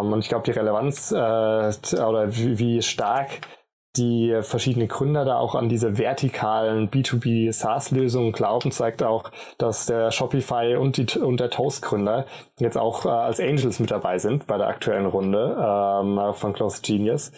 Und ich glaube, die Relevanz oder wie stark die verschiedenen Gründer da auch an diese vertikalen B2B SaaS-Lösungen glauben, zeigt auch, dass der Shopify und der Toast-Gründer jetzt auch als Angels mit dabei sind bei der aktuellen Runde von GlossGenius.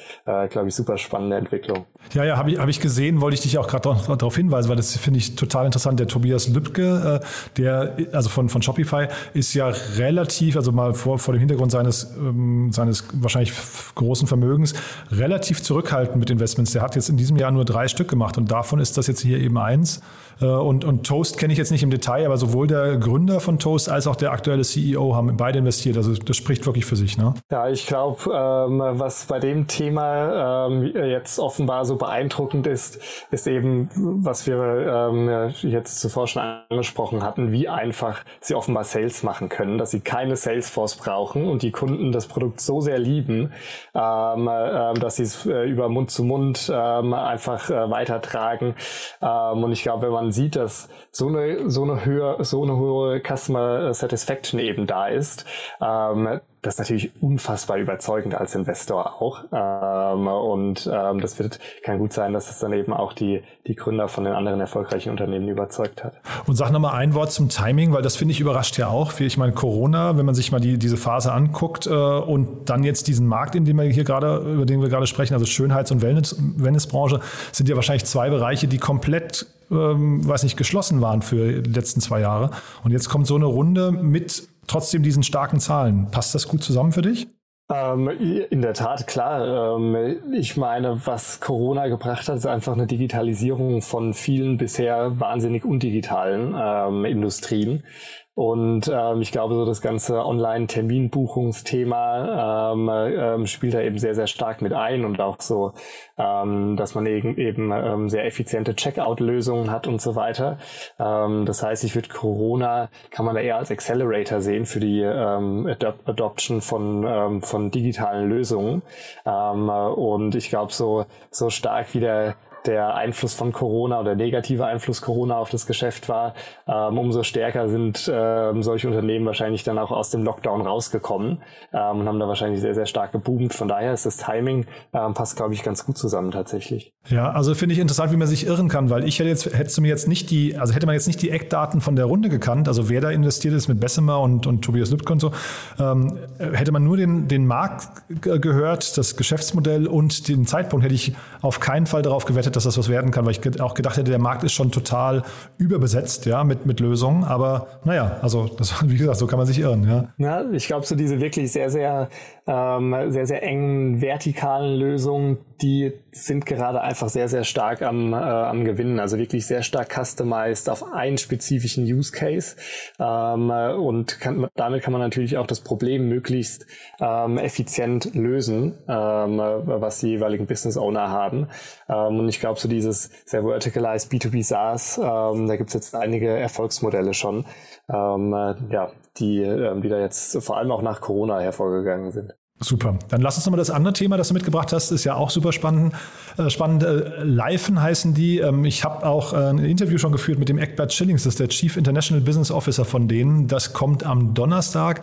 Glaube ich, super spannende Entwicklung. Ja, habe ich gesehen, wollte ich dich auch gerade darauf hinweisen, weil das finde ich total interessant. Der Tobias Lübke, der also von Shopify, ist ja relativ, also mal vor dem Hintergrund seines wahrscheinlich großen Vermögens, relativ zurückhaltend mit Investments. Der hat jetzt in diesem Jahr nur 3 Stück gemacht und davon ist das jetzt hier eben eins. Und Toast kenne ich jetzt nicht im Detail, aber sowohl der Gründer von Toast als auch der aktuelle CEO haben beide investiert. Also das spricht wirklich für sich, ne? Ja, ich glaube, was bei dem Thema jetzt offenbar so beeindruckend ist eben, was wir jetzt zuvor schon angesprochen hatten, wie einfach sie offenbar Sales machen können, dass sie keine Salesforce brauchen und die Kunden das Produkt so sehr lieben, dass sie es über Mund zu Mund einfach weitertragen. Und ich glaube, wenn man sieht, dass so eine hohe Customer Satisfaction eben da ist, das ist natürlich unfassbar überzeugend als Investor auch. Und das kann gut sein, dass das dann eben auch die Gründer von den anderen erfolgreichen Unternehmen überzeugt hat. Und sag nochmal ein Wort zum Timing, weil das finde ich überrascht ja auch. Ich meine, Corona, wenn man sich mal diese Phase anguckt und dann jetzt diesen Markt, über den wir gerade sprechen, also Schönheits- und Wellnessbranche, sind ja wahrscheinlich 2 Bereiche, die komplett geschlossen waren für die letzten 2 Jahre. Und jetzt kommt so eine Runde mit trotzdem diesen starken Zahlen. Passt das gut zusammen für dich? In der Tat, klar. Ich meine, was Corona gebracht hat, ist einfach eine Digitalisierung von vielen bisher wahnsinnig undigitalen Industrien. Und ich glaube, so das ganze Online-Terminbuchungsthema spielt da eben sehr, sehr stark mit ein, und auch so, dass man eben sehr effiziente Checkout-Lösungen hat und so weiter. Das heißt, ich würde Corona, kann man da eher als Accelerator sehen für die Adoption von digitalen Lösungen. Und ich glaube, so stark wie der Einfluss von Corona oder negative Einfluss Corona auf das Geschäft war, umso stärker sind solche Unternehmen wahrscheinlich dann auch aus dem Lockdown rausgekommen und haben da wahrscheinlich sehr, sehr stark geboomt. Von daher ist das Timing, passt, glaube ich, ganz gut zusammen tatsächlich. Ja, also finde ich interessant, wie man sich irren kann, weil hätte man jetzt nicht die Eckdaten von der Runde gekannt, also wer da investiert ist mit Bessemer und Tobias Lübke und so, hätte man nur den Markt gehört, das Geschäftsmodell und den Zeitpunkt, hätte ich auf keinen Fall darauf gewettet, dass das was werden kann, weil ich auch gedacht hätte, der Markt ist schon total überbesetzt, ja, mit Lösungen, aber naja, also das, wie gesagt, so kann man sich irren, ja. Ja, ich glaube, so diese wirklich sehr, sehr, sehr, sehr engen vertikalen Lösungen, die sind gerade einfach sehr, sehr stark am Gewinnen, also wirklich sehr stark customized auf einen spezifischen Use Case, und damit kann man natürlich auch das Problem möglichst effizient lösen, was die jeweiligen Business Owner haben, und ich glaube, so dieses sehr verticalized B2B SaaS, da gibt es jetzt einige Erfolgsmodelle schon, die da jetzt vor allem auch nach Corona hervorgegangen sind. Super. Dann lass uns nochmal das andere Thema, das du mitgebracht hast, ist ja auch super spannend. Lifen heißen die. Ich habe auch ein Interview schon geführt mit dem Eckbert Schillings, das ist der Chief International Business Officer von denen. Das kommt am Donnerstag.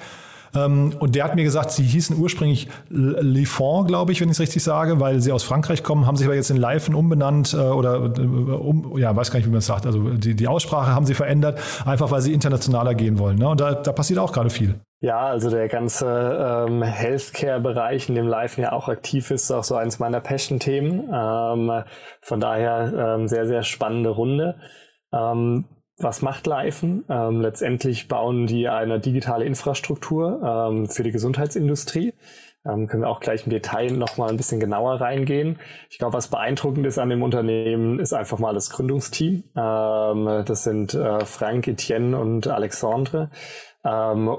Und der hat mir gesagt, sie hießen ursprünglich Lifen, glaube ich, wenn ich es richtig sage, weil sie aus Frankreich kommen, haben sich aber jetzt in Lifen umbenannt weiß gar nicht, wie man es sagt. Also die Aussprache haben sie verändert, einfach weil sie internationaler gehen wollen. Ne? Und da passiert auch gerade viel. Ja, also der ganze Healthcare-Bereich, in dem Lifen ja auch aktiv ist, ist auch so eins meiner Passion-Themen. Von daher sehr, sehr spannende Runde. Was macht Lifen? Letztendlich bauen die eine digitale Infrastruktur für die Gesundheitsindustrie. Können wir auch gleich im Detail nochmal ein bisschen genauer reingehen. Ich glaube, was beeindruckend ist an dem Unternehmen, ist einfach mal das Gründungsteam. Das sind Frank, Etienne und Alexandre,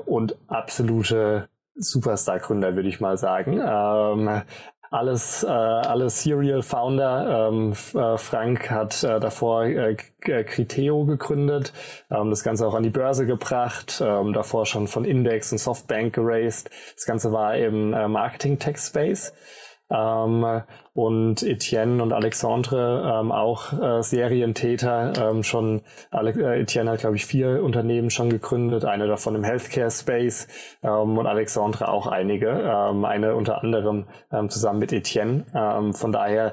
und absolute Superstar-Gründer, würde ich mal sagen. Alle Serial Founder. Frank hat davor Criteo gegründet, das Ganze auch an die Börse gebracht, davor schon von Index und Softbank geraced. Das Ganze war im Marketing-Tech-Space. Und Etienne und Alexandre auch Serientäter, schon. Etienne hat, glaube ich, 4 Unternehmen schon gegründet, eine davon im Healthcare-Space, und Alexandre auch einige, eine unter anderem zusammen mit Etienne. Von daher,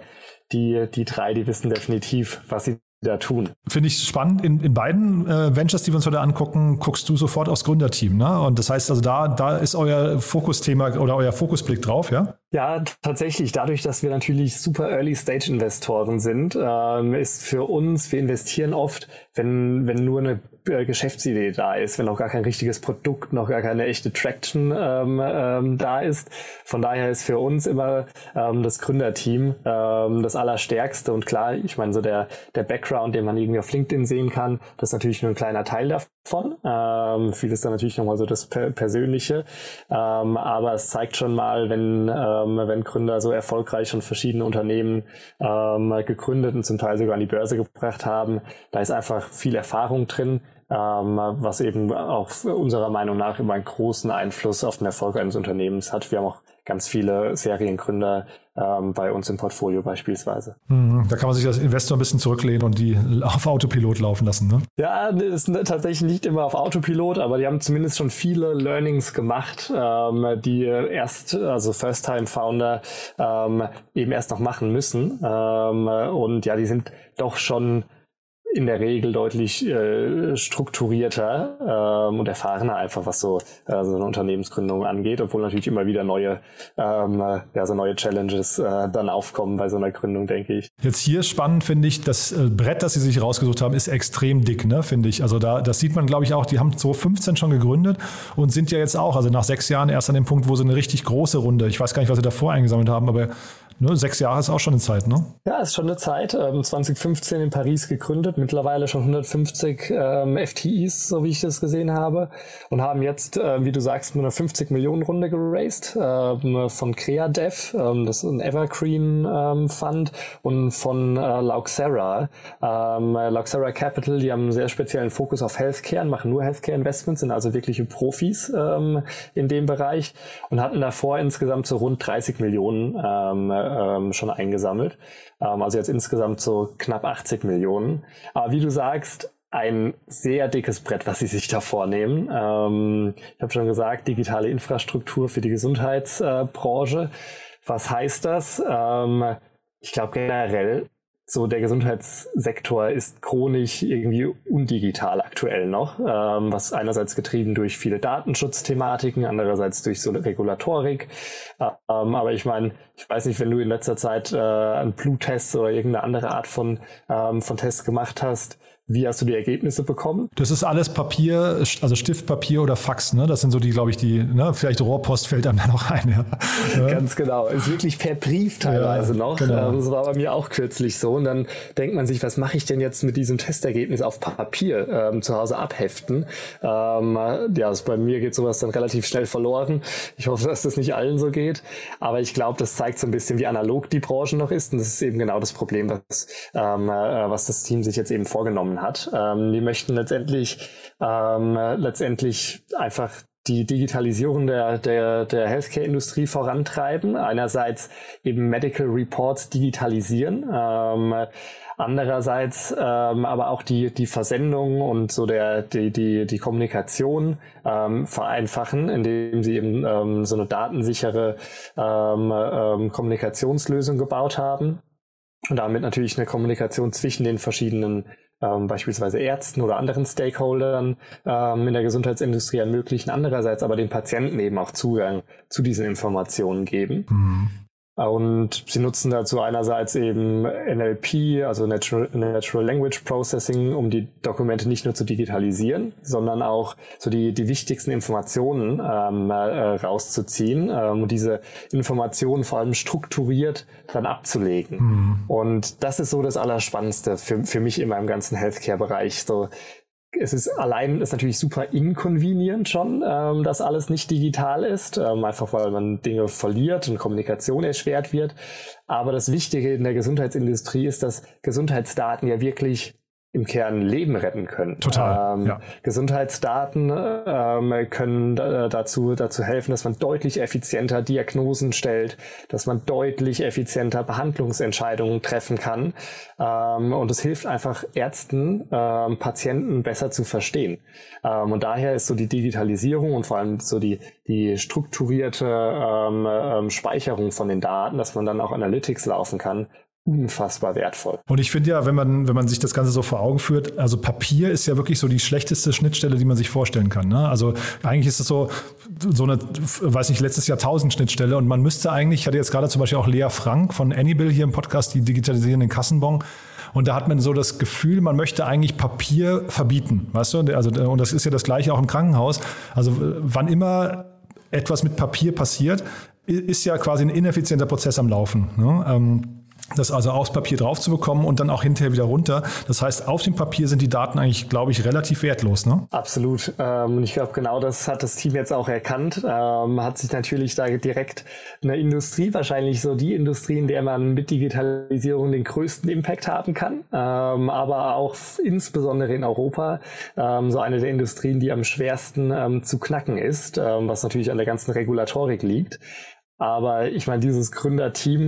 die 3, die wissen definitiv, was sie da tun. Finde ich spannend. In beiden Ventures, die wir uns heute angucken, guckst du sofort aufs Gründerteam, ne? Und das heißt also, da ist euer Fokusthema oder euer Fokusblick drauf, ja? Ja, tatsächlich. Dadurch, dass wir natürlich super Early-Stage-Investoren sind, ist für uns, wir investieren oft, wenn nur eine Geschäftsidee da ist, wenn noch gar kein richtiges Produkt, noch gar keine echte Traction da ist. Von daher ist für uns immer das Gründerteam das Allerstärkste. Und klar, ich meine, so der Background, den man irgendwie auf LinkedIn sehen kann, das ist natürlich nur ein kleiner Teil davon. Viel ist dann natürlich nochmal so das Persönliche. Aber es zeigt schon mal, wenn Gründer so erfolgreich schon verschiedene Unternehmen gegründet und zum Teil sogar an die Börse gebracht haben, da ist einfach viel Erfahrung drin, was eben auch unserer Meinung nach immer einen großen Einfluss auf den Erfolg eines Unternehmens hat. Wir haben auch ganz viele Seriengründer bei uns im Portfolio beispielsweise. Da kann man sich als Investor ein bisschen zurücklehnen und die auf Autopilot laufen lassen, ne? Ja, das ist tatsächlich nicht immer auf Autopilot, aber die haben zumindest schon viele Learnings gemacht, First-Time-Founder eben erst noch machen müssen. Und ja, die sind doch schon in der Regel deutlich strukturierter und erfahrener einfach, was so eine Unternehmensgründung angeht, obwohl natürlich immer wieder neue Challenges dann aufkommen bei so einer Gründung, denke ich. Jetzt hier spannend finde ich, das Brett, das sie sich rausgesucht haben, ist extrem dick, ne, finde ich. Also das sieht man, glaube ich, auch, die haben 2015 schon gegründet und sind ja jetzt auch, also nach 6 Jahren erst an dem Punkt, wo sie eine richtig große Runde, ich weiß gar nicht, was sie davor eingesammelt haben, aber Ne, 6 Jahre ist auch schon eine Zeit, ne? Ja, ist schon eine Zeit. 2015 in Paris gegründet, mittlerweile schon 150 FTEs, so wie ich das gesehen habe. Und haben jetzt, wie du sagst, mit einer 50-Millionen-Runde geraced von CreaDev, das ist ein Evergreen-Fund, und von Lauxera. Lauxera Capital, die haben einen sehr speziellen Fokus auf Healthcare und machen nur Healthcare-Investments, sind also wirkliche Profis in dem Bereich und hatten davor insgesamt so rund 30 Millionen schon eingesammelt. Also jetzt insgesamt so knapp 80 Millionen. Aber wie du sagst, ein sehr dickes Brett, was sie sich da vornehmen. Ich habe schon gesagt, digitale Infrastruktur für die Gesundheitsbranche. Was heißt das? Ich glaube generell, so der Gesundheitssektor ist chronisch irgendwie undigital aktuell noch, was einerseits getrieben durch viele Datenschutzthematiken, andererseits durch so eine Regulatorik. Aber ich meine, ich weiß nicht, wenn du in letzter Zeit einen Bluttest oder irgendeine andere Art von Test gemacht hast, wie hast du die Ergebnisse bekommen? Das ist alles Papier, also Stift, Papier oder Fax, ne? Das sind so die, glaube ich, die, ne? Vielleicht Rohrpost fällt einem da noch ein, ja. Ganz genau. Ist wirklich per Brief teilweise noch. Genau. Das war bei mir auch kürzlich so. Und dann denkt man sich, was mache ich denn jetzt mit diesem Testergebnis auf Papier zu Hause abheften? Ja, also bei mir geht sowas dann relativ schnell verloren. Ich hoffe, dass das nicht allen so geht. Aber ich glaube, das zeigt so ein bisschen, wie analog die Branche noch ist. Und das ist eben genau das Problem, was das Team sich jetzt eben vorgenommen hat. Die möchten letztendlich einfach die Digitalisierung der Healthcare-Industrie vorantreiben. Einerseits eben Medical Reports digitalisieren, andererseits aber auch die Versendung und so die Kommunikation vereinfachen, indem sie eben so eine datensichere Kommunikationslösung gebaut haben und damit natürlich eine Kommunikation zwischen den verschiedenen beispielsweise Ärzten oder anderen Stakeholdern in der Gesundheitsindustrie ermöglichen, andererseits aber den Patienten eben auch Zugang zu diesen Informationen geben. Mhm. Und sie nutzen dazu einerseits eben NLP, also Natural Language Processing, um die Dokumente nicht nur zu digitalisieren, sondern auch so die wichtigsten Informationen rauszuziehen und diese Informationen vor allem strukturiert dann abzulegen. Mhm. Und das ist so das Allerspannendste für mich in meinem ganzen Healthcare-Bereich. So, es ist allein, ist natürlich super inconvenient schon, dass alles nicht digital ist, einfach weil man Dinge verliert und Kommunikation erschwert wird. Aber das Wichtige in der Gesundheitsindustrie ist, dass Gesundheitsdaten ja wirklich im Kern Leben retten können. Total. Ja. Gesundheitsdaten können dazu helfen, dass man deutlich effizienter Diagnosen stellt, dass man deutlich effizienter Behandlungsentscheidungen treffen kann. Und es hilft einfach Ärzten, Patienten besser zu verstehen. Und daher ist so die Digitalisierung und vor allem so die strukturierte Speicherung von den Daten, dass man dann auch Analytics laufen kann, unfassbar wertvoll. Und ich finde ja, wenn man sich das Ganze so vor Augen führt, also Papier ist ja wirklich so die schlechteste Schnittstelle, die man sich vorstellen kann, ne? Also eigentlich ist es so eine, weiß nicht, letztes Jahrtausend Schnittstelle und man müsste eigentlich, ich hatte jetzt gerade zum Beispiel auch Lea Frank von Anybill hier im Podcast, die digitalisieren den Kassenbon. Und da hat man so das Gefühl, man möchte eigentlich Papier verbieten, weißt du? Also, und das ist ja das Gleiche auch im Krankenhaus. Also wann immer etwas mit Papier passiert, ist ja quasi ein ineffizienter Prozess am Laufen, ne? Das also aufs Papier drauf zu bekommen und dann auch hinterher wieder runter. Das heißt, auf dem Papier sind die Daten eigentlich, glaube ich, relativ wertlos, ne? Absolut. Ich glaube, genau das hat das Team jetzt auch erkannt. Hat sich natürlich da direkt eine Industrie, wahrscheinlich so die Industrie, in der man mit Digitalisierung den größten Impact haben kann, aber auch insbesondere in Europa so eine der Industrien, die am schwersten zu knacken ist, was natürlich an der ganzen Regulatorik liegt. Aber ich meine, dieses Gründerteam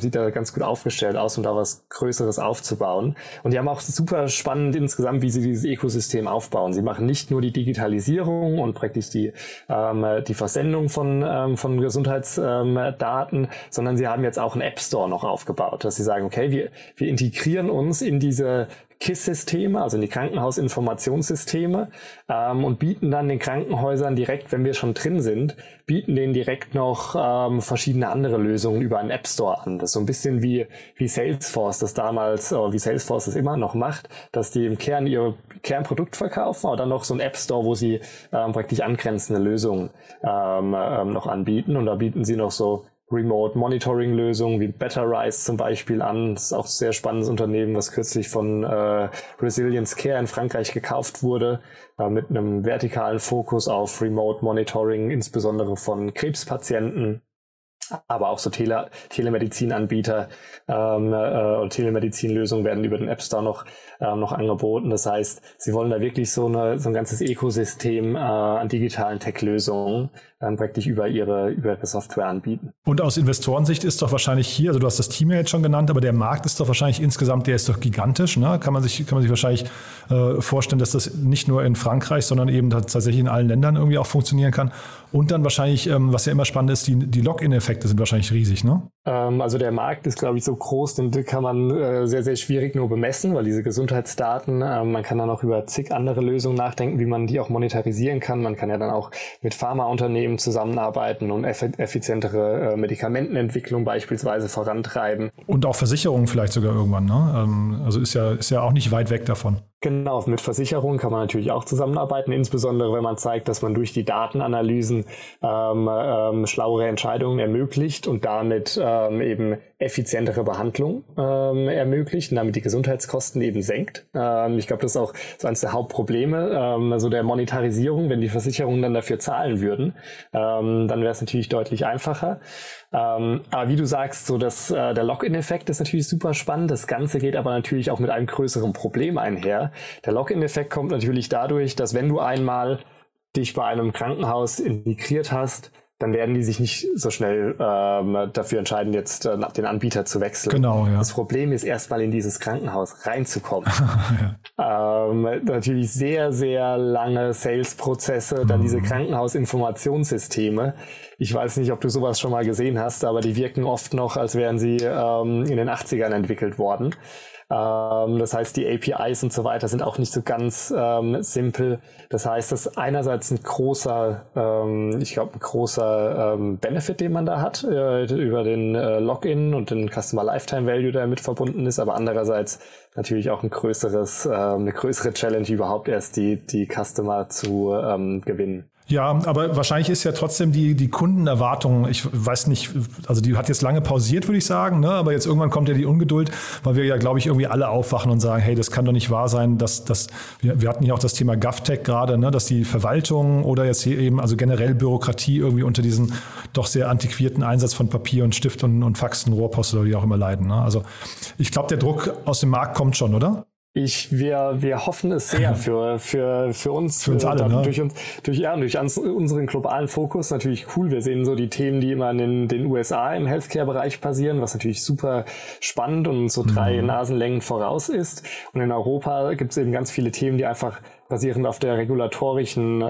sieht da ganz gut aufgestellt aus, um da was Größeres aufzubauen. Und die haben auch super spannend insgesamt, wie sie dieses Ökosystem aufbauen. Sie machen nicht nur die Digitalisierung und praktisch die Versendung von Gesundheitsdaten, sondern sie haben jetzt auch einen App-Store noch aufgebaut, dass sie sagen, okay, wir integrieren uns in diese KISS-Systeme, also in die Krankenhausinformationssysteme, und bieten dann den Krankenhäusern direkt, wenn wir schon drin sind, bieten denen direkt noch verschiedene andere Lösungen über einen App Store an. Das ist so ein bisschen wie Salesforce das damals, oder wie Salesforce das immer noch macht, dass die im Kern ihr Kernprodukt verkaufen, aber dann noch so einen App Store, wo sie praktisch angrenzende Lösungen noch anbieten. Und da bieten sie noch so Remote-Monitoring-Lösungen wie BetterRise zum Beispiel an. Das ist auch ein sehr spannendes Unternehmen, was kürzlich von Resilience Care in Frankreich gekauft wurde, mit einem vertikalen Fokus auf Remote-Monitoring, insbesondere von Krebspatienten, aber auch so Telemedizinanbieter oder Telemedizinlösungen werden über den App Store noch angeboten. Das heißt, sie wollen da wirklich so ein ganzes Ökosystem an digitalen Tech-Lösungen praktisch über ihre Software anbieten. Und aus Investorensicht ist doch wahrscheinlich hier, also du hast das Team ja jetzt schon genannt, aber der Markt ist doch wahrscheinlich insgesamt, der ist doch gigantisch, ne? Kann man sich wahrscheinlich vorstellen, dass das nicht nur in Frankreich, sondern eben tatsächlich in allen Ländern irgendwie auch funktionieren kann. Und dann wahrscheinlich, was ja immer spannend ist, die Login-Effekte sind wahrscheinlich riesig, ne? Also der Markt ist, glaube ich, so groß, den kann man sehr, sehr schwierig nur bemessen, weil diese Gesundheitsdaten, man kann dann auch über zig andere Lösungen nachdenken, wie man die auch monetarisieren kann. Man kann ja dann auch mit Pharmaunternehmen zusammenarbeiten und effizientere Medikamentenentwicklung beispielsweise vorantreiben. Und auch Versicherungen vielleicht sogar irgendwann, ne? Also ist ja auch nicht weit weg davon. Genau, mit Versicherungen kann man natürlich auch zusammenarbeiten, insbesondere wenn man zeigt, dass man durch die Datenanalysen schlauere Entscheidungen ermöglicht und damit eben effizientere Behandlung ermöglicht und damit die Gesundheitskosten eben senkt. Ich glaube, das ist auch so eines der Hauptprobleme, also der Monetarisierung. Wenn die Versicherungen dann dafür zahlen würden, dann wäre es natürlich deutlich einfacher. Aber wie du sagst, so dass der Lock-in-Effekt ist natürlich super spannend. Das Ganze geht aber natürlich auch mit einem größeren Problem einher. Der Lock-in-Effekt kommt natürlich dadurch, dass wenn du einmal dich bei einem Krankenhaus integriert hast, dann werden die sich nicht so schnell dafür entscheiden, jetzt den Anbieter zu wechseln. Genau, ja. Das Problem ist, erstmal in dieses Krankenhaus reinzukommen. Ja. Natürlich sehr, sehr lange Sales-Prozesse, dann diese Krankenhausinformationssysteme. Ich weiß nicht, ob du sowas schon mal gesehen hast, aber die wirken oft noch, als wären sie in den 80ern entwickelt worden. Das heißt, die APIs und so weiter sind auch nicht so ganz simpel. Das heißt, das ist einerseits ein großer Benefit, den man da hat, über den Login und den Customer Lifetime Value, der damit verbunden ist, aber andererseits natürlich auch eine größere Challenge, überhaupt erst die Customer zu gewinnen. Ja, aber wahrscheinlich ist ja trotzdem die Kundenerwartung, ich weiß nicht, also die hat jetzt lange pausiert, würde ich sagen, ne? Aber jetzt irgendwann kommt ja die Ungeduld, weil wir ja, glaube ich, irgendwie alle aufwachen und sagen, hey, das kann doch nicht wahr sein, dass wir hatten ja auch das Thema GovTech gerade, ne? Dass die Verwaltung oder jetzt hier eben, also generell Bürokratie irgendwie unter diesen doch sehr antiquierten Einsatz von Papier und Stift und Faxen, Rohrpost oder wie auch immer leiden, ne? Also ich glaube, der Druck aus dem Markt kommt schon, oder? Wir hoffen es sehr für uns. Für uns alle, ne? Durch unseren globalen Fokus natürlich cool. Wir sehen so die Themen, die immer in den USA im Healthcare-Bereich passieren, was natürlich super spannend und so 3 Nasenlängen voraus ist. Und in Europa gibt es eben ganz viele Themen, die einfach basierend auf der regulatorischen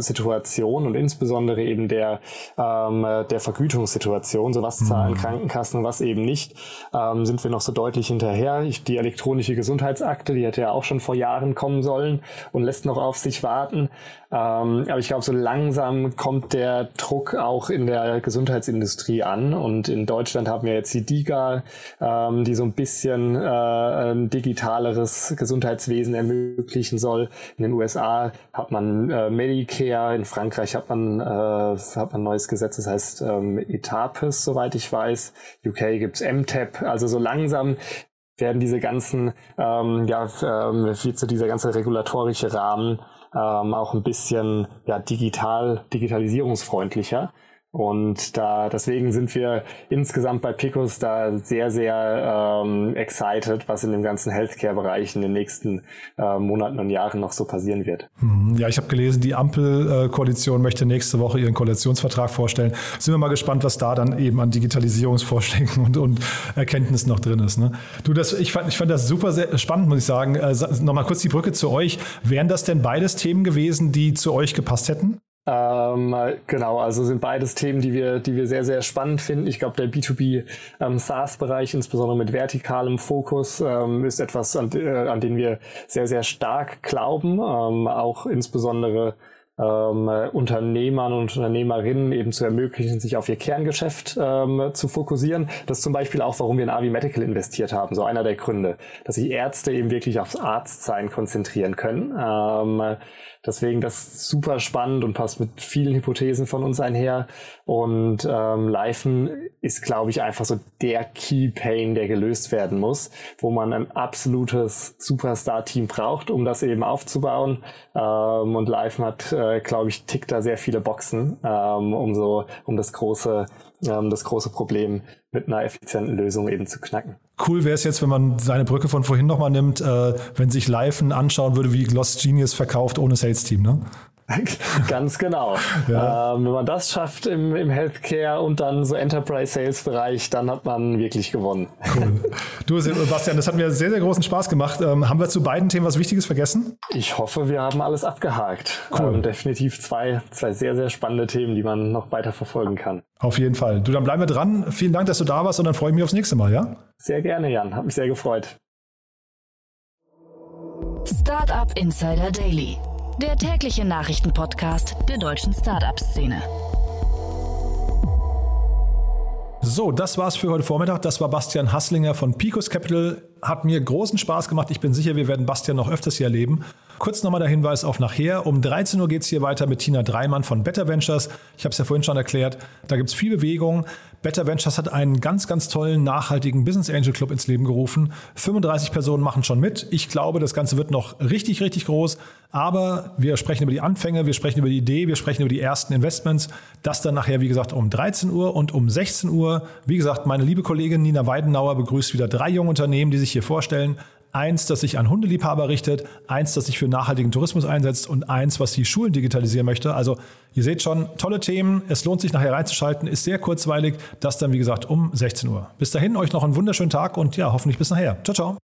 Situation und insbesondere eben der Vergütungssituation, so was zahlen Krankenkassen, was eben nicht, sind wir noch so deutlich hinterher. Die elektronische Gesundheitsakte, die hätte ja auch schon vor Jahren kommen sollen und lässt noch auf sich warten. Aber ich glaube, so langsam kommt der Druck auch in der Gesundheitsindustrie an. Und in Deutschland haben wir jetzt die DiGA, die so ein bisschen ein digitaleres Gesundheitswesen ermöglichen soll. In den USA hat man Medicare, in Frankreich hat man ein neues Gesetz, das heißt ETAPES, soweit ich weiß. UK gibt's MTAP, also so langsam werden diese ganzen, dieser ganze regulatorische Rahmen auch ein bisschen digitalisierungsfreundlicher. Und deswegen sind wir insgesamt bei Picus da sehr, sehr excited, was in dem ganzen Healthcare-Bereich in den nächsten Monaten und Jahren noch so passieren wird. Ja, ich habe gelesen, die Ampelkoalition möchte nächste Woche ihren Koalitionsvertrag vorstellen. Sind wir mal gespannt, was da dann eben an Digitalisierungsvorschlägen und Erkenntnissen noch drin ist, ne? Du, ich fand das super sehr spannend, muss ich sagen. Nochmal kurz die Brücke zu euch. Wären das denn beides Themen gewesen, die zu euch gepasst hätten? Genau, also sind beides Themen, die wir sehr, sehr spannend finden. Ich glaube, der B2B SaaS-Bereich, insbesondere mit vertikalem Fokus, ist etwas, an dem wir sehr, sehr stark glauben. Auch insbesondere Unternehmern und Unternehmerinnen eben zu ermöglichen, sich auf ihr Kerngeschäft zu fokussieren. Das ist zum Beispiel auch, warum wir in Avi Medical investiert haben, so einer der Gründe, dass sich Ärzte eben wirklich aufs Arztsein konzentrieren können. Deswegen das super spannend und passt mit vielen Hypothesen von uns einher. Und Lifen ist, glaube ich, einfach so der Key Pain, der gelöst werden muss, wo man ein absolutes Superstar-Team braucht, um das eben aufzubauen. Und Lifen hat, glaube ich, tickt da sehr viele Boxen, um das große Problem mit einer effizienten Lösung eben zu knacken. Cool wäre es jetzt, wenn man seine Brücke von vorhin nochmal nimmt, wenn sich Lifen anschauen würde, wie GlossGenius verkauft ohne Sales-Team, ne? Ganz genau. Ja. Wenn man das schafft im Healthcare und dann so Enterprise-Sales-Bereich, dann hat man wirklich gewonnen. Cool. Du, Bastian, das hat mir sehr, sehr großen Spaß gemacht. Haben wir zu beiden Themen was Wichtiges vergessen? Ich hoffe, wir haben alles abgehakt. Cool. Definitiv zwei sehr, sehr spannende Themen, die man noch weiter verfolgen kann. Auf jeden Fall. Du, dann bleiben wir dran. Vielen Dank, dass du da warst und dann freue ich mich aufs nächste Mal, ja? Sehr gerne, Jan. Hat mich sehr gefreut. Startup Insider Daily. Der tägliche Nachrichtenpodcast der deutschen Startup-Szene. So, das war's für heute Vormittag. Das war Bastian Hasslinger von Picus Capital. Hat mir großen Spaß gemacht. Ich bin sicher, wir werden Bastian noch öfters hier erleben. Kurz nochmal der Hinweis auf nachher. Um 13 Uhr geht's hier weiter mit Tina Dreimann von Better Ventures. Ich habe es ja vorhin schon erklärt. Da gibt's viel Bewegung. Better Ventures hat einen ganz, ganz tollen, nachhaltigen Business Angel Club ins Leben gerufen. 35 Personen machen schon mit. Ich glaube, das Ganze wird noch richtig, richtig groß. Aber wir sprechen über die Anfänge, wir sprechen über die Idee, wir sprechen über die ersten Investments. Das dann nachher, wie gesagt, um 13 Uhr und um 16 Uhr. Wie gesagt, meine liebe Kollegin Nina Weidenauer begrüßt wieder 3 junge Unternehmen, die sich hier vorstellen. Eins, das sich an Hundeliebhaber richtet, eins, das sich für nachhaltigen Tourismus einsetzt und eins, was die Schulen digitalisieren möchte. Also ihr seht schon, tolle Themen. Es lohnt sich nachher reinzuschalten, ist sehr kurzweilig. Das dann, wie gesagt, um 16 Uhr. Bis dahin euch noch einen wunderschönen Tag und ja, hoffentlich bis nachher. Ciao, ciao.